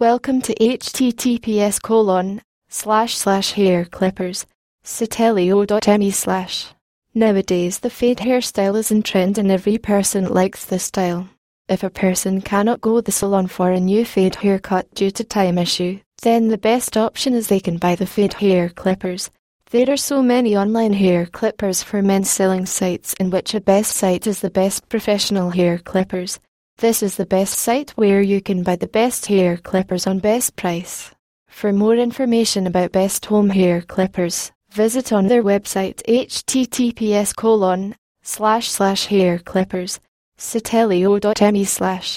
Welcome to https://hairclippers.sitelio.me/. Nowadays the fade hairstyle is in trend and every person likes this style. If a person cannot go to the salon for a new fade haircut due to time issue, then the best option is they can buy the fade hair clippers. There are so many online hair clippers for men selling sites, in which a best site is the best professional hair clippers. This is the best site where you can buy the best hair clippers on best price. For more information about best home hair clippers, visit on their website https://hairclippers.sitelio.me/.